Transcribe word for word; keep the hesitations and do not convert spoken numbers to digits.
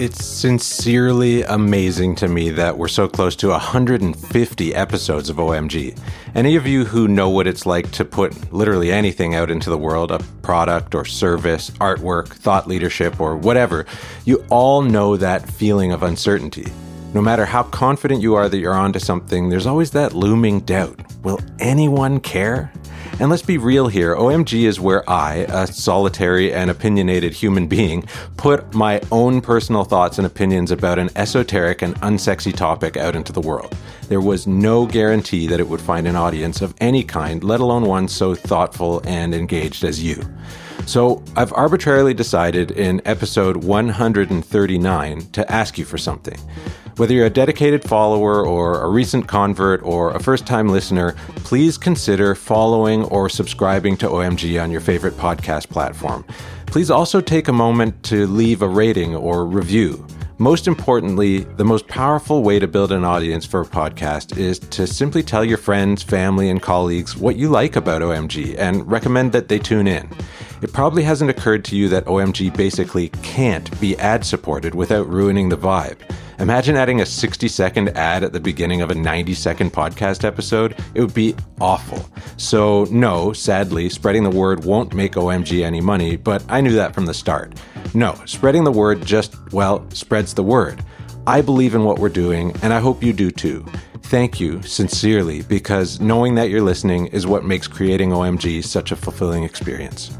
It's sincerely amazing to me that we're so close to one hundred fifty episodes of O M G. Any of you who know what it's like to put literally anything out into the world, a product or service, artwork, thought leadership, or whatever, you all know that feeling of uncertainty. No matter how confident you are that you're onto something, there's always that looming doubt. Will anyone care? And let's be real here, O M G is where I, a solitary and opinionated human being, put my own personal thoughts and opinions about an esoteric and unsexy topic out into the world. There was no guarantee that it would find an audience of any kind, let alone one so thoughtful and engaged as you. So I've arbitrarily decided in episode one hundred thirty-nine to ask you for something. Whether you're a dedicated follower or a recent convert or a first-time listener, please consider following or subscribing to O M G on your favorite podcast platform. Please also take a moment to leave a rating or review. Most importantly, the most powerful way to build an audience for a podcast is to simply tell your friends, family, and colleagues what you like about O M G and recommend that they tune in. It probably hasn't occurred to you that O M G basically can't be ad-supported without ruining the vibe. Imagine adding a sixty-second ad at the beginning of a ninety-second podcast episode. It would be awful. So no, sadly, spreading the word won't make O M G any money, but I knew that from the start. No, spreading the word just, well, spreads the word. I believe in what we're doing, and I hope you do too. Thank you, sincerely, because knowing that you're listening is what makes creating O M G such a fulfilling experience.